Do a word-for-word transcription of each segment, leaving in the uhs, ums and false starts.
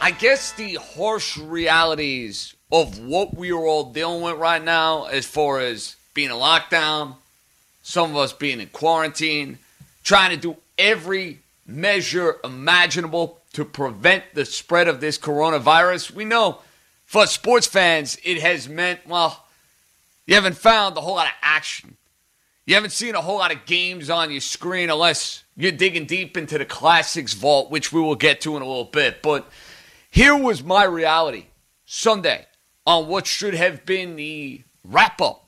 I guess the harsh realities of what we are all dealing with right now, as far as being in lockdown, some of us being in quarantine, trying to do every measure imaginable to prevent the spread of this coronavirus. We know for sports fans, it has meant, well, you haven't found a whole lot of action. You haven't seen a whole lot of games on your screen unless you're digging deep into the classics vault, which we will get to in a little bit. But here was my reality Sunday on what should have been the wrap-up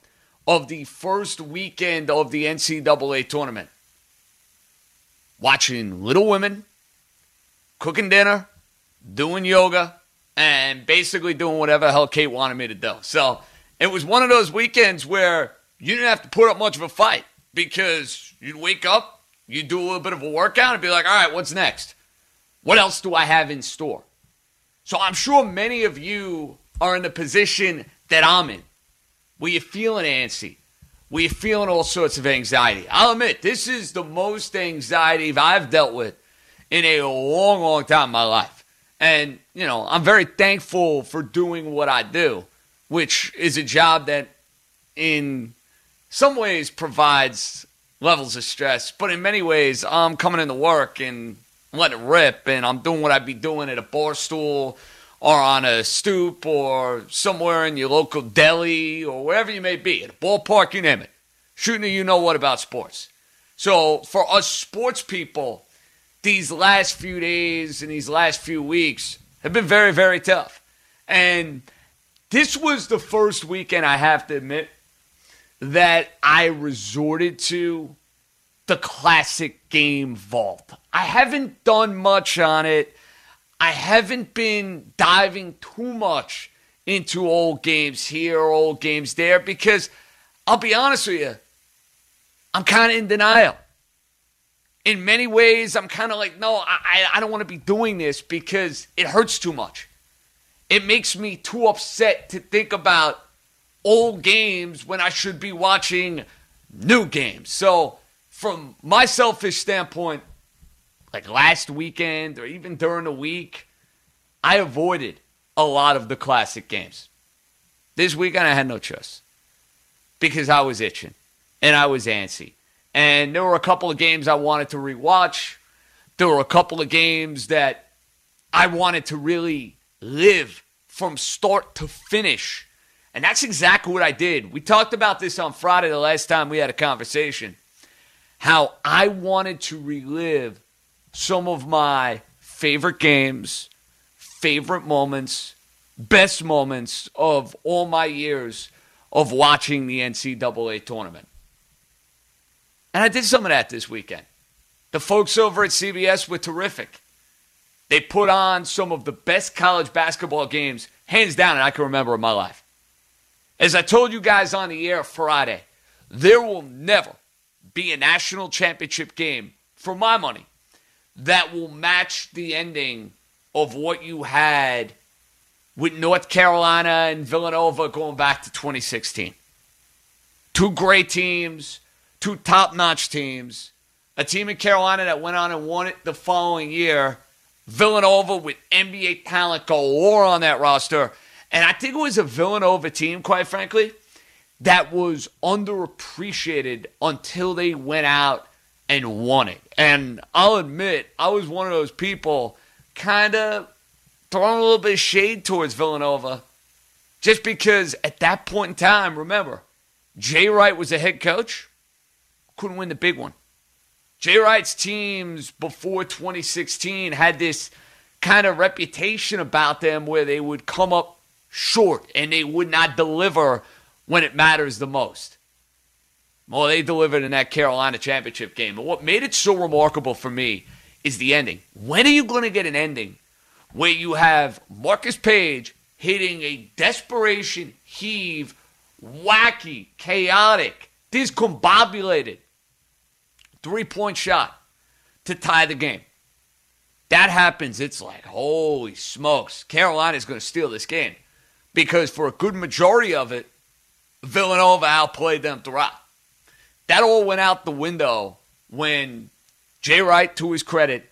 of the first weekend of the N C double A tournament. Watching Little Women, cooking dinner, doing yoga, and basically doing whatever the hell Kate wanted me to do. So it was one of those weekends where you didn't have to put up much of a fight because you'd wake up, you'd do a little bit of a workout, and be like, all right, what's next? What else do I have in store? So I'm sure many of you are in the position that I'm in, where you're feeling antsy, where you're feeling all sorts of anxiety. I'll admit, this is the most anxiety I've dealt with in a long, long time in my life. And, you know, I'm very thankful for doing what I do, which is a job that in some ways provides levels of stress, but in many ways I'm coming into work and let it rip, and I'm doing what I'd be doing at a bar stool or on a stoop or somewhere in your local deli or wherever you may be, at a ballpark, you name it, shooting a you-know-what about sports. So for us sports people, these last few days and these last few weeks have been very, very tough. And this was the first weekend, I have to admit, that I resorted to the classic game vault. I haven't done much on it. I haven't been diving too much into old games here, old games there, because I'll be honest with you, I'm kind of in denial. In many ways, I'm kind of like, no, I, I don't want to be doing this because it hurts too much. It makes me too upset to think about old games when I should be watching new games. So from my selfish standpoint, like last weekend or even during the week, I avoided a lot of the classic games. This weekend I had no choice because I was itching and I was antsy. And there were a couple of games I wanted to rewatch. There were a couple of games that I wanted to really live from start to finish. And that's exactly what I did. We talked about this on Friday the last time we had a conversation, how I wanted to relive some of my favorite games, favorite moments, best moments of all my years of watching the N C double A tournament. And I did some of that this weekend. The folks over at C B S were terrific. They put on some of the best college basketball games, hands down, that I can remember in my life. As I told you guys on the air Friday, there will never be a national championship game, for my money, that will match the ending of what you had with North Carolina and Villanova going back to twenty sixteen. Two great teams, two top-notch teams, a team in Carolina that went on and won it the following year, Villanova with N B A talent galore on that roster. And I think it was a Villanova team, quite frankly, that was underappreciated until they went out and won it. And I'll admit, I was one of those people kind of throwing a little bit of shade towards Villanova just because at that point in time, remember, Jay Wright was the head coach, couldn't win the big one. Jay Wright's teams before twenty sixteen had this kind of reputation about them where they would come up short and they would not deliver when it matters the most. Well, they delivered in that Carolina championship game. But what made it so remarkable for me is the ending. When are you going to get an ending where you have Marcus Paige hitting a desperation heave, wacky, chaotic, discombobulated three-point shot to tie the game? That happens, it's like, holy smokes, Carolina's going to steal this game. Because for a good majority of it, Villanova outplayed them throughout. That all went out the window when Jay Wright, to his credit,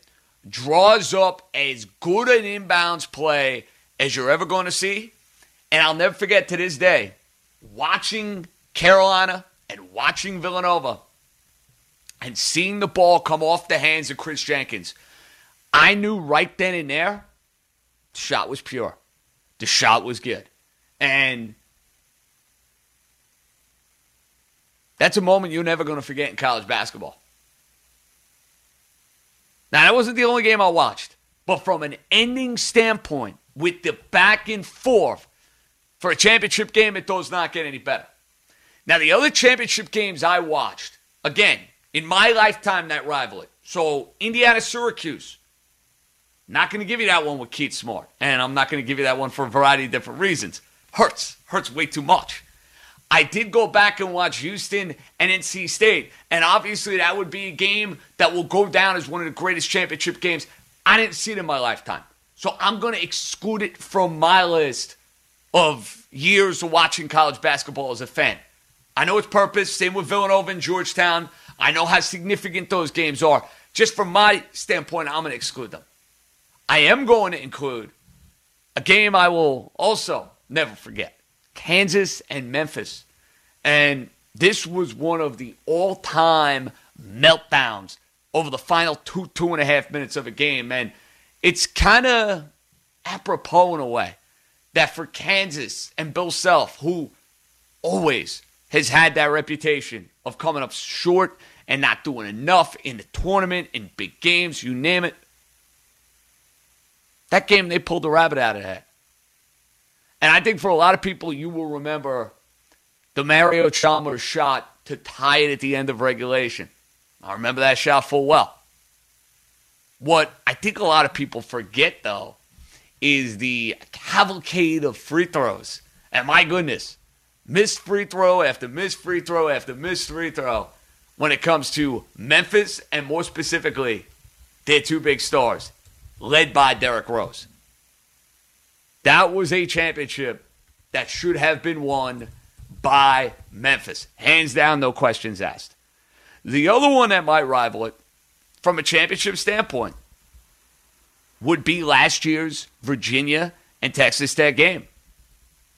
draws up as good an inbounds play as you're ever going to see. And I'll never forget to this day, watching Carolina and watching Villanova and seeing the ball come off the hands of Chris Jenkins. I knew right then and there, the shot was pure. The shot was good. And that's a moment you're never going to forget in college basketball. Now, that wasn't the only game I watched. But from an ending standpoint, with the back and forth, for a championship game, it does not get any better. Now, the other championship games I watched, again, in my lifetime, that rivalry. So, Indiana-Syracuse. Not going to give you that one with Keith Smart. And I'm not going to give you that one for a variety of different reasons. Hurts. Hurts way too much. I did go back and watch Houston and N C State. And obviously, that would be a game that will go down as one of the greatest championship games. I didn't see it in my lifetime. So, I'm going to exclude it from my list of years of watching college basketball as a fan. I know its purpose. Same with Villanova and Georgetown. I know how significant those games are. Just from my standpoint, I'm going to exclude them. I am going to include a game I will also never forget, Kansas and Memphis. And this was one of the all-time meltdowns over the final two, two and a half minutes of a game. And it's kind of apropos in a way that for Kansas and Bill Self, who always has had that reputation of coming up short and not doing enough in the tournament, in big games, you name it. That game, they pulled the rabbit out of the hat. And I think for a lot of people, you will remember the Mario Chalmers shot to tie it at the end of regulation. I remember that shot full well. What I think a lot of people forget, though, is the cavalcade of free throws. And my goodness, missed free throw after missed free throw after missed free throw when it comes to Memphis and more specifically their two big stars, led by Derrick Rose. That was a championship that should have been won by Memphis. Hands down, no questions asked. The other one that might rival it from a championship standpoint would be last year's Virginia and Texas Tech game.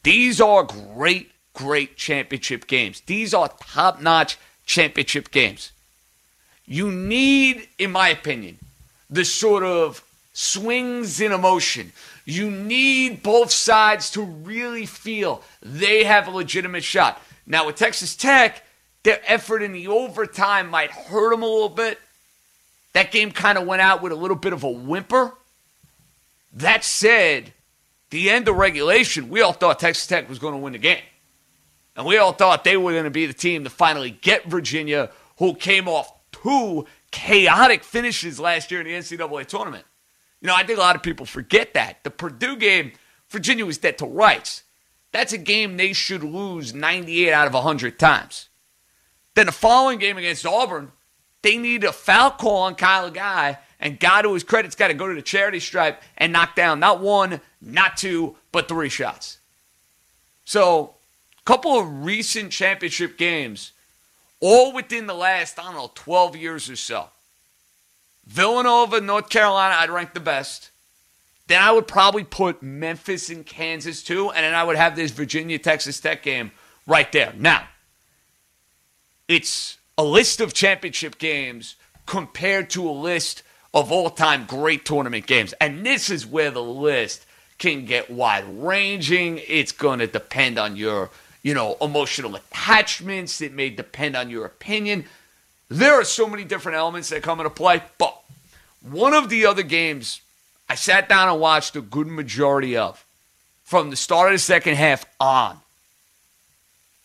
These are great, great championship games. These are top-notch championship games. You need, in my opinion, the sort of swings in emotion. You need both sides to really feel they have a legitimate shot. Now, with Texas Tech, their effort in the overtime might hurt them a little bit. That game kind of went out with a little bit of a whimper. That said, the end of regulation, we all thought Texas Tech was going to win the game. And we all thought they were going to be the team to finally get Virginia, who came off two chaotic finishes last year in the N C double A tournament. You know, I think a lot of people forget that. The Purdue game, Virginia was dead to rights. That's a game they should lose ninety-eight out of one hundred times. Then the following game against Auburn, They need a foul call on Kyle Guy, and Guy, to his credit's got to go to the charity stripe and knock down not one, not two, but three shots. So, a couple of recent championship games, all within the last, I don't know, twelve years or so. Villanova, North Carolina, I'd rank the best. Then I would probably put Memphis and Kansas too, and then I would have this Virginia Texas Tech game right there. Now, it's a list of championship games compared to a list of all-time great tournament games. And this is where the list can get wide-ranging. It's going to depend on your, you know, emotional attachments. It may depend on your opinion. There are so many different elements that come into play. But one of the other games I sat down and watched a good majority of, from the start of the second half on,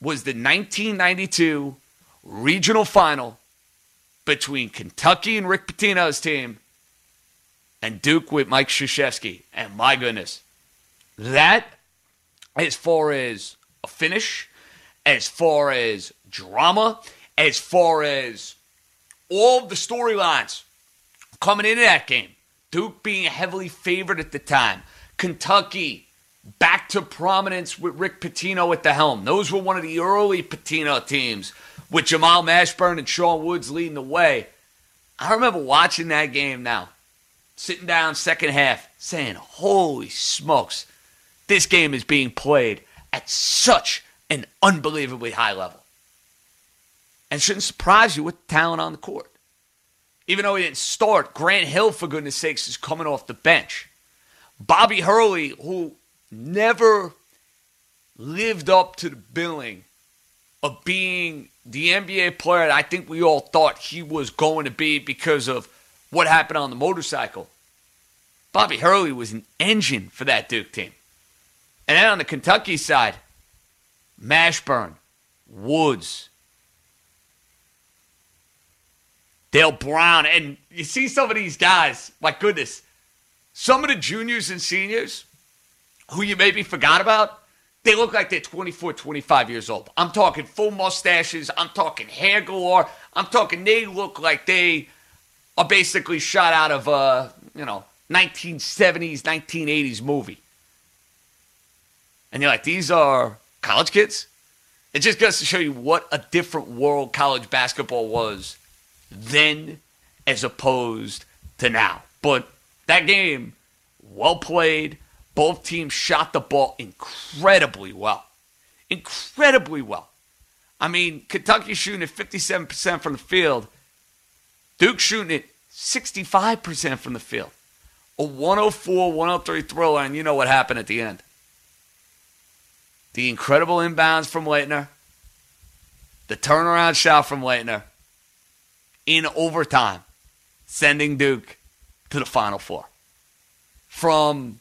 was the nineteen ninety-two regional final between Kentucky and Rick Pitino's team and Duke with Mike Krzyzewski. And my goodness, that, as far as a finish, as far as drama, as far as all the storylines coming into that game, Duke being heavily favored at the time, Kentucky back to prominence with Rick Pitino at the helm. Those were one of the early Pitino teams with Jamal Mashburn and Sean Woods leading the way. I remember watching that game now, sitting down second half, saying, holy smokes, this game is being played at such an unbelievably high level. And shouldn't surprise you with talent on the court. Even though he didn't start, Grant Hill, for goodness sakes, is coming off the bench. Bobby Hurley, who never lived up to the billing of being the N B A player that I think we all thought he was going to be because of what happened on the motorcycle. Bobby Hurley was an engine for that Duke team. And then on the Kentucky side, Mashburn, Woods, Dale Brown, and you see some of these guys, my goodness, some of the juniors and seniors who you maybe forgot about, they look like they're twenty-four, twenty-five years old. I'm talking full mustaches. I'm talking hair galore. I'm talking they look like they are basically shot out of a, you know, nineteen seventies, nineteen eighties movie. And you're like, these are college kids? It just goes to show you what a different world college basketball was then as opposed to now. But that game, well played. Both teams shot the ball incredibly well. Incredibly well. I mean, Kentucky shooting at fifty-seven percent from the field. Duke shooting at sixty-five percent from the field. A one oh four, one oh three thriller, and you know what happened at the end. The incredible inbounds from Leitner. The turnaround shot from Leitner. In overtime, sending Duke to the Final Four. From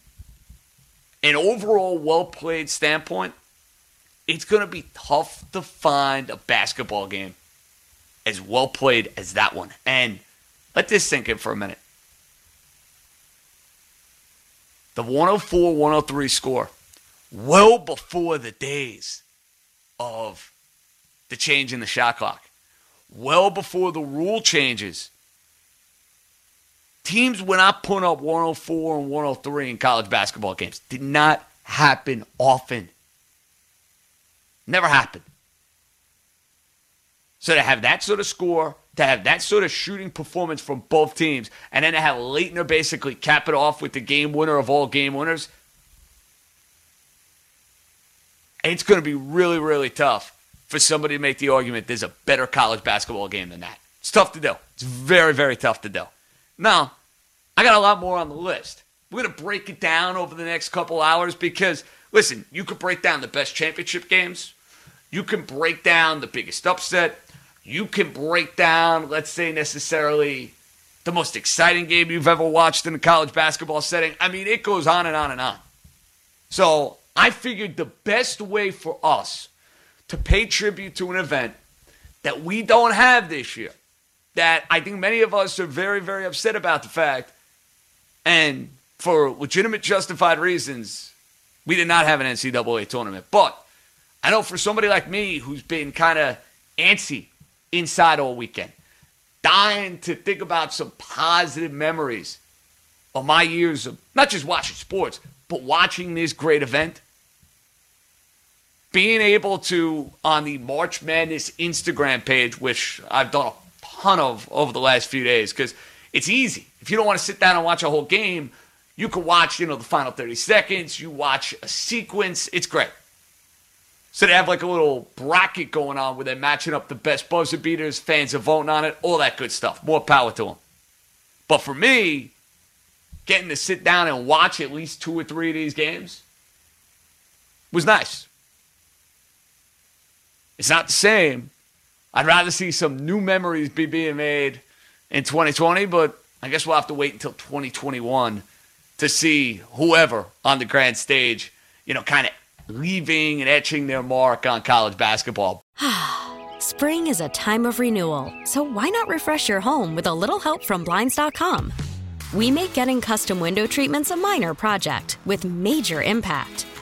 an overall well-played standpoint, it's going to be tough to find a basketball game as well-played as that one. And let this sink in for a minute. The one oh four, one oh three score, well before the days of the change in the shot clock, well before the rule changes, teams were not putting up one oh four and one oh three in college basketball games. Did not happen often. Never happened. So to have that sort of score, to have that sort of shooting performance from both teams, and then to have Leitner basically cap it off with the game winner of all game winners, it's going to be really, really tough for somebody to make the argument there's a better college basketball game than that. It's tough to do. It's very, very tough to do. Now, I got a lot more on the list. We're going to break it down over the next couple hours because, listen, you could break down the best championship games. You can break down the biggest upset. You can break down, let's say, necessarily the most exciting game you've ever watched in a college basketball setting. I mean, it goes on and on and on. So I figured the best way for us to pay tribute to an event that we don't have this year, that I think many of us are very, very upset about the fact, and for legitimate, justified reasons, we did not have an N C double A tournament. But I know for somebody like me who's been kind of antsy inside all weekend, dying to think about some positive memories of my years of not just watching sports, but watching this great event. Being able to, on the March Madness Instagram page, which I've done a ton of over the last few days, because it's easy. If you don't want to sit down and watch a whole game, you can watch, you know, the final thirty seconds. You watch a sequence. It's great. So they have like a little bracket going on where they're matching up the best buzzer beaters, fans are voting on it, all that good stuff. More power to them. But for me, getting to sit down and watch at least two or three of these games was nice. It's not the same. I'd rather see some new memories be being made in twenty twenty, but I guess we'll have to wait until twenty twenty-one to see whoever on the grand stage, you know, kind of leaving and etching their mark on college basketball. Spring is a time of renewal, so why not refresh your home with a little help from Blinds dot com? We make getting custom window treatments a minor project with major impact.